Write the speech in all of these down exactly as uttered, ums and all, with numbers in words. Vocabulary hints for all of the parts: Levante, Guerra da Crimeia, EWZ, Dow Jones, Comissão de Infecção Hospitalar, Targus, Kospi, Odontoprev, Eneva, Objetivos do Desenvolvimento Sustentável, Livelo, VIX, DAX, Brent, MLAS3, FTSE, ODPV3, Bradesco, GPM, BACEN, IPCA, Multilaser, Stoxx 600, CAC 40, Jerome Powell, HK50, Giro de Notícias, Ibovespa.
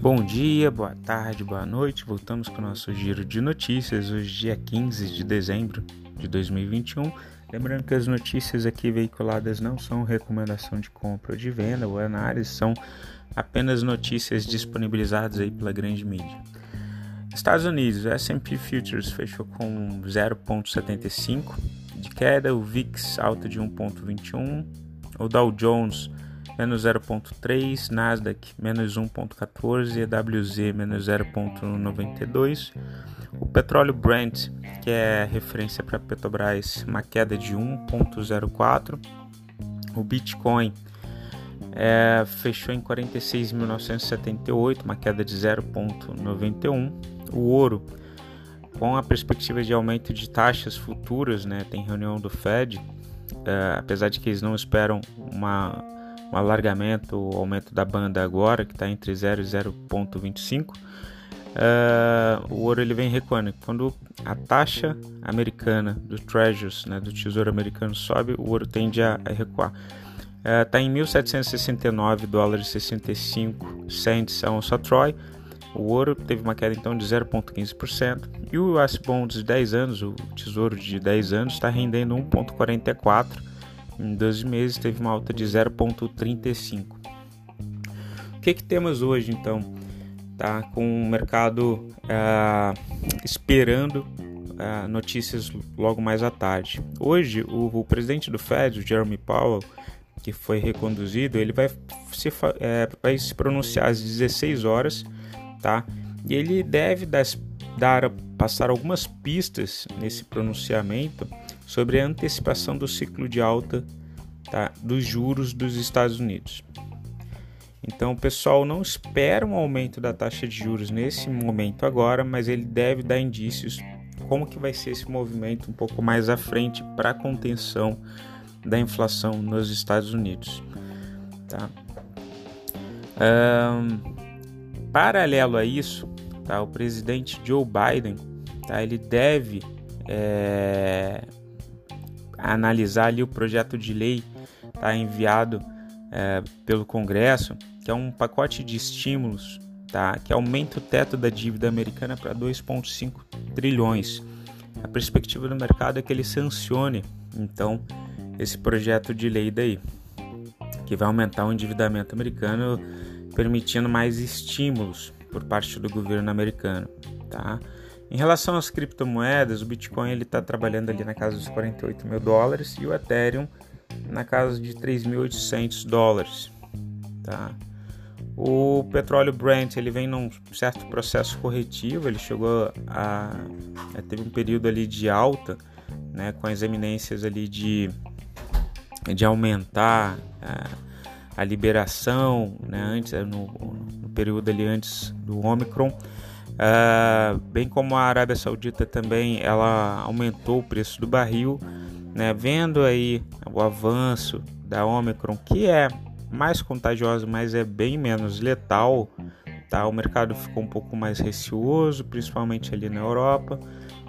Bom dia, boa tarde, boa noite. Voltamos com o nosso Giro de Notícias, hoje dia quinze de dezembro de dois mil e vinte e um. Lembrando que as notícias aqui veiculadas não são recomendação de compra ou de venda ou análise, são apenas notícias disponibilizadas aí pela grande mídia. Estados Unidos, o S and P Futures fechou com zero vírgula setenta e cinco de queda, o V I X alta de um vírgula vinte e um, o Dow Jones menos zero vírgula três, Nasdaq menos um vírgula quatorze, E W Z menos zero vírgula noventa e dois, o petróleo Brent, que é referência para Petrobras, uma queda de um vírgula zero quatro, o Bitcoin é, fechou em quarenta e seis mil novecentos e setenta e oito, uma queda de zero vírgula noventa e um, o ouro, com a perspectiva de aumento de taxas futuras, né, tem reunião do Fed, é, apesar de que eles não esperam uma um alargamento, o aumento da banda agora, que está entre zero e zero vírgula vinte e cinco, uh, o ouro ele vem recuando. Quando a taxa americana do Treasures, né, do Tesouro Americano, sobe, o ouro tende a recuar. Está uh, em mil setecentos e sessenta e nove dólares e sessenta e cinco cents a onça Troy. O ouro teve uma queda então de zero vírgula quinze por cento. E o U S Bond de dez anos, o Tesouro de dez anos, está rendendo um vírgula quarenta e quatro por cento. Em doze meses teve uma alta de zero vírgula trinta e cinco. O que, que temos hoje então? Tá com o mercado ah, esperando ah, notícias logo mais à tarde. Hoje o, o presidente do Fed, o Jerome Powell, que foi reconduzido, ele vai se, é, vai se pronunciar às dezesseis horas, tá? E ele deve das, dar, passar algumas pistas nesse pronunciamento sobre a antecipação do ciclo de alta, tá, dos juros dos Estados Unidos. Então, o pessoal não espera um aumento da taxa de juros nesse momento agora, mas ele deve dar indícios como que vai ser esse movimento um pouco mais à frente para a contenção da inflação nos Estados Unidos. Tá? Um, paralelo a isso, tá, o presidente Joe Biden, tá, ele deve... É, analisar ali o projeto de lei, tá, enviado é, pelo Congresso, que é um pacote de estímulos, tá, que aumenta o teto da dívida americana para dois vírgula cinco trilhões. A perspectiva do mercado é que ele sancione, então, esse projeto de lei daí, que vai aumentar o endividamento americano, permitindo mais estímulos por parte do governo americano, tá? Em relação às criptomoedas, o Bitcoin está trabalhando ali na casa dos quarenta e oito mil dólares e o Ethereum na casa de três mil e oitocentos dólares. Tá? O petróleo Brent ele vem num certo processo corretivo, ele chegou a, a teve um período ali de alta, né, com as eminências ali de, de aumentar a, a liberação, né, antes, no, no período ali antes do Omicron. Uh, bem como a Arábia Saudita também, ela aumentou o preço do barril, né? Vendo aí o avanço da Omicron, que é mais contagiosa, mas é bem menos letal, tá? O mercado ficou um pouco mais receoso, principalmente ali na Europa,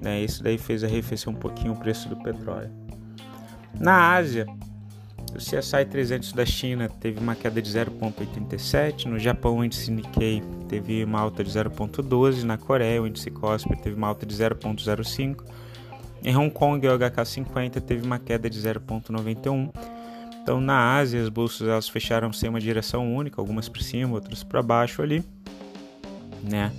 né? Isso daí fez arrefecer um pouquinho o preço do petróleo. Na Ásia, o C S I trezentos da China teve uma queda de zero vírgula oitenta e sete, no Japão o índice Nikkei teve uma alta de zero vírgula doze, na Coreia o índice Kospi teve uma alta de zero vírgula zero cinco, em Hong Kong o H K cinquenta teve uma queda de zero vírgula noventa e um. Então na Ásia as bolsas elas fecharam sem uma direção única, algumas para cima, outras para baixo ali, né?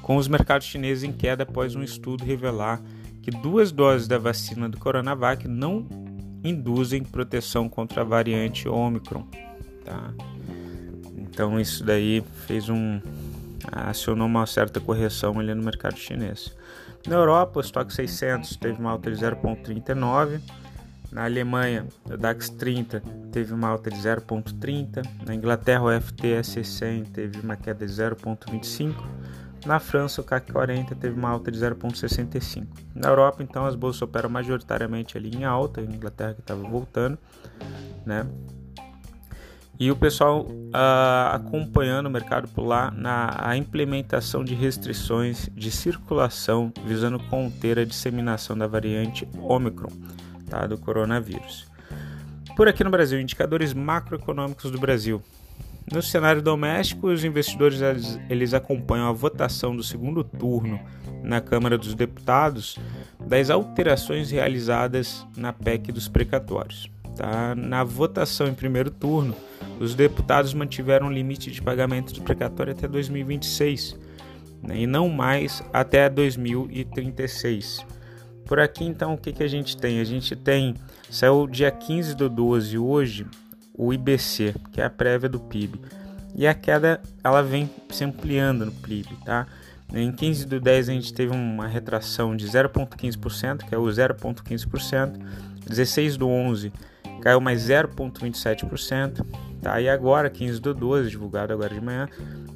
Com os mercados chineses em queda após um estudo revelar que duas doses da vacina do Coronavac não induzem proteção contra a variante Omicron, tá? Então isso daí fez um acionou uma certa correção ali no mercado chinês. Na Europa, o Stoxx seiscentos teve uma alta de zero vírgula trinta e nove, na Alemanha, o DAX trinta teve uma alta de zero vírgula trinta, na Inglaterra, o F T S cem teve uma queda de zero vírgula vinte e cinco, na França, o C A C quarenta teve uma alta de zero vírgula sessenta e cinco. Na Europa, então, as bolsas operam majoritariamente ali em alta, na Inglaterra que estava voltando, né? E o pessoal uh, acompanhando o mercado por lá na a implementação de restrições de circulação visando conter a disseminação da variante Omicron, tá, do coronavírus. Por aqui no Brasil, indicadores macroeconômicos do Brasil. No cenário doméstico, os investidores eles acompanham a votação do segundo turno na Câmara dos Deputados das alterações realizadas na P E C dos precatórios. Tá? Na votação em primeiro turno, os deputados mantiveram o limite de pagamento do precatório até dois mil e vinte e seis, né? E não mais até dois mil e trinta e seis. Por aqui, então, o que, que a gente tem? A gente tem, saiu dia quinze do doze hoje, o I B C, que é a prévia do P I B. E a queda, ela vem se ampliando no P I B, tá? Em quinze do dez a gente teve uma retração de zero vírgula quinze por cento, que é o zero vírgula quinze por cento. dezesseis do onze caiu mais zero vírgula vinte e sete por cento, tá? E agora, quinze do doze, divulgado agora de manhã,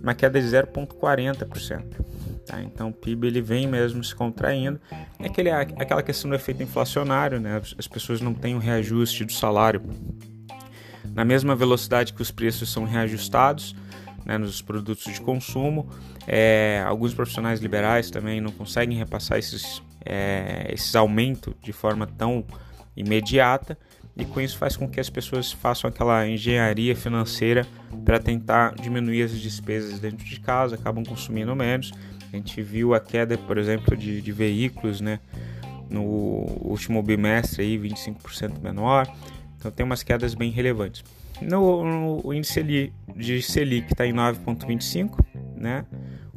uma queda de zero vírgula quarenta por cento. Tá? Então o P I B ele vem mesmo se contraindo. É aquele, aquela questão do efeito inflacionário, né? As pessoas não têm o reajuste do salário na mesma velocidade que os preços são reajustados, né, nos produtos de consumo. É, alguns profissionais liberais também não conseguem repassar esses, é, esses aumentos de forma tão imediata, e com isso faz com que as pessoas façam aquela engenharia financeira para tentar diminuir as despesas dentro de casa, acabam consumindo menos. A gente viu a queda, por exemplo, de, de veículos, né, no último bimestre, aí, vinte e cinco por cento menor. Então tem umas quedas bem relevantes. No, no o índice de Selic está em nove vírgula vinte e cinco, né?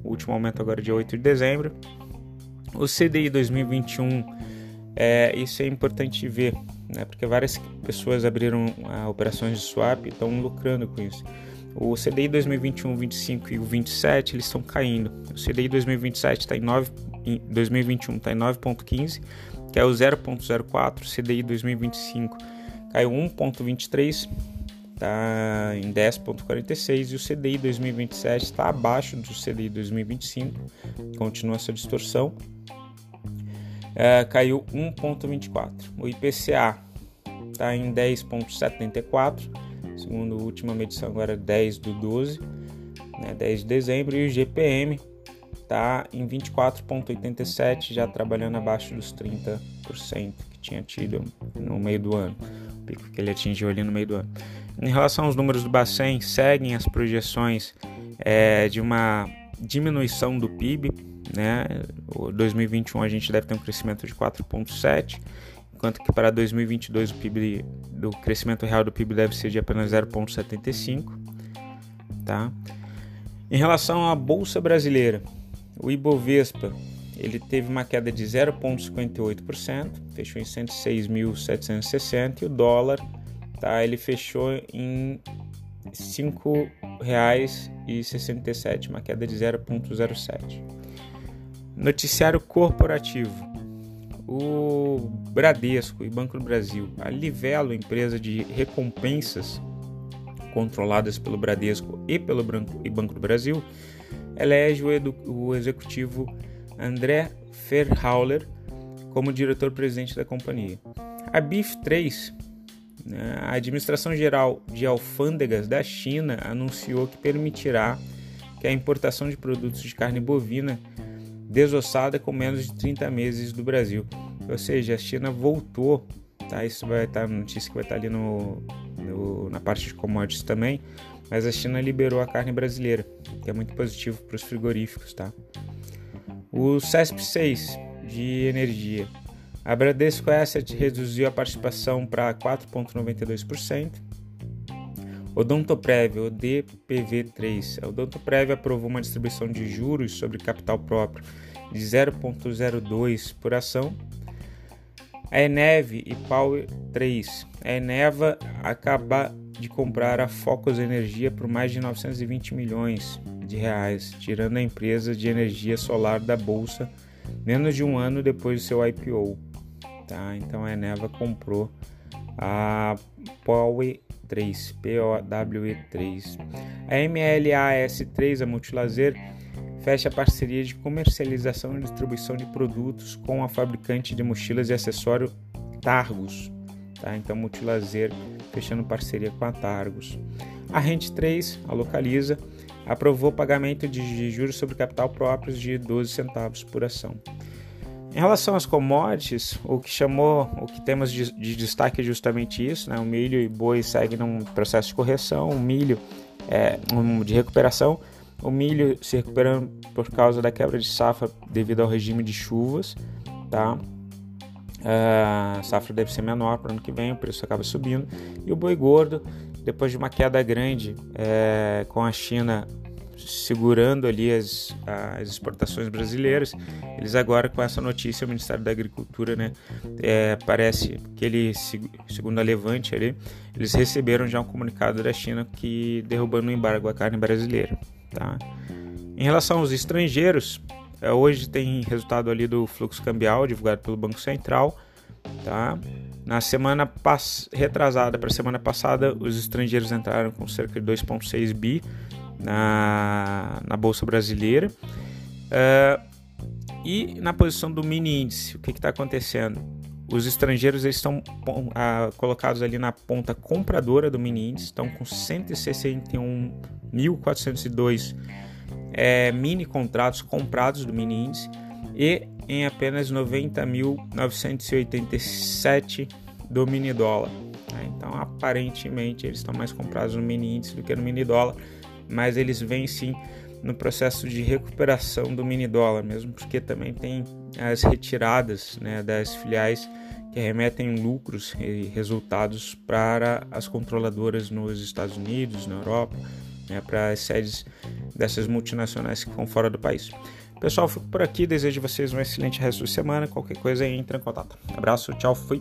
O último aumento agora é dia oito de dezembro. O C D I dois mil e vinte e um, é, isso é importante ver, né? Porque várias pessoas abriram ah, operações de swap e estão lucrando com isso. O C D I dois mil e vinte e um, vinte e cinco e o vinte e sete eles estão caindo. O C D I dois mil e vinte e sete está em nove, em dois mil e vinte e um está em nove vírgula quinze, que é o zero vírgula zero quatro. O C D I dois mil e vinte e cinco caiu um vírgula vinte e três, está em dez vírgula quarenta e seis, e o C D I dois mil e vinte e sete está abaixo do C D I dois mil e vinte e cinco, continua essa distorção, é, caiu um vírgula vinte e quatro. O I P C A está em dez vírgula setenta e quatro, segundo a última medição agora dez do doze, né, dez de dezembro, e o G P M está em vinte e quatro vírgula oitenta e sete, já trabalhando abaixo dos trinta por cento que tinha tido no meio do ano, pico que ele atingiu ali no meio do ano. Em relação aos números do Bacen, seguem as projeções é, de uma diminuição do P I B, né? O dois mil e vinte e um a gente deve ter um crescimento de quatro vírgula sete, enquanto que para dois mil e vinte e dois o P I B do crescimento real do P I B deve ser de apenas zero vírgula setenta e cinco, tá? Em relação à bolsa brasileira, o Ibovespa ele teve uma queda de zero vírgula cinquenta e oito por cento, fechou em cento e seis mil setecentos e sessenta, e o dólar, tá, ele fechou em cinco reais e sessenta e sete centavos, uma queda de zero vírgula zero sete. Noticiário corporativo. O Bradesco e Banco do Brasil, a Livelo, empresa de recompensas controladas pelo Bradesco e pelo Banco do Brasil, elege o, edu- o executivo André Ferhauler como diretor-presidente da companhia. A B I F três, a Administração Geral de Alfândegas da China, anunciou que permitirá que a importação de produtos de carne bovina desossada com menos de trinta meses do Brasil. Ou seja, a China voltou, tá? Isso vai estar na notícia que vai estar ali no, no, na parte de commodities também, mas a China liberou a carne brasileira, que é muito positivo para os frigoríficos, tá? O C E S P seis de energia. A Bradesco Asset reduziu a participação para quatro vírgula noventa e dois por cento. Odontoprev, o D P V três. A Odontoprev aprovou uma distribuição de juros sobre capital próprio de zero vírgula zero dois por ação. A Eneva e Power três. A Eneva acaba de comprar a Focus Energia por mais de novecentos e vinte milhões. De reais, tirando a empresa de energia solar da bolsa menos de um ano depois do seu I P O, tá? Então a Eneva comprou a P O W E três, P O W E três. A M L A S três, a Multilaser, fecha a parceria de comercialização e distribuição de produtos com a fabricante de mochilas e acessório Targus, tá? Então Multilaser fechando parceria com a Targus. A Rent três, a Localiza, aprovou o pagamento de juros sobre capital próprios de doze centavos por ação. Em relação às commodities, o que chamou, o que temos de, de destaque é justamente isso, né? O milho e boi seguem num processo de correção. O milho é, um de recuperação. O milho se recuperando por causa da quebra de safra devido ao regime de chuvas, tá? A safra deve ser menor para o ano que vem, o preço acaba subindo. E o boi gordo, depois de uma queda grande, é, com a China segurando ali as, as exportações brasileiras, eles agora com essa notícia, o Ministério da Agricultura, né, é, parece que ele, segundo a Levante ali, eles receberam já um comunicado da China que derrubando o embargo à carne brasileira, tá? Em relação aos estrangeiros, é, hoje tem resultado ali do fluxo cambial divulgado pelo Banco Central, tá? Na semana pass- retrasada para a semana passada, os estrangeiros entraram com cerca de dois vírgula seis bi Na, na Bolsa Brasileira, uh, e na posição do mini índice, o que está acontecendo? Os estrangeiros eles estão uh, colocados ali na ponta compradora do mini índice, estão com cento e sessenta e um mil, quatrocentos e dois é, mini contratos comprados do mini índice e em apenas noventa mil, novecentos e oitenta e sete do mini dólar, né? Então aparentemente eles estão mais comprados no mini índice do que no mini dólar, mas eles vêm sim no processo de recuperação do mini dólar, mesmo porque também tem as retiradas, né, das filiais que remetem lucros e resultados para as controladoras nos Estados Unidos, na Europa, né, para as sedes dessas multinacionais que ficam fora do país. Pessoal, fico por aqui, desejo a vocês um excelente resto de semana, qualquer coisa entra em contato. Abraço, tchau, fui!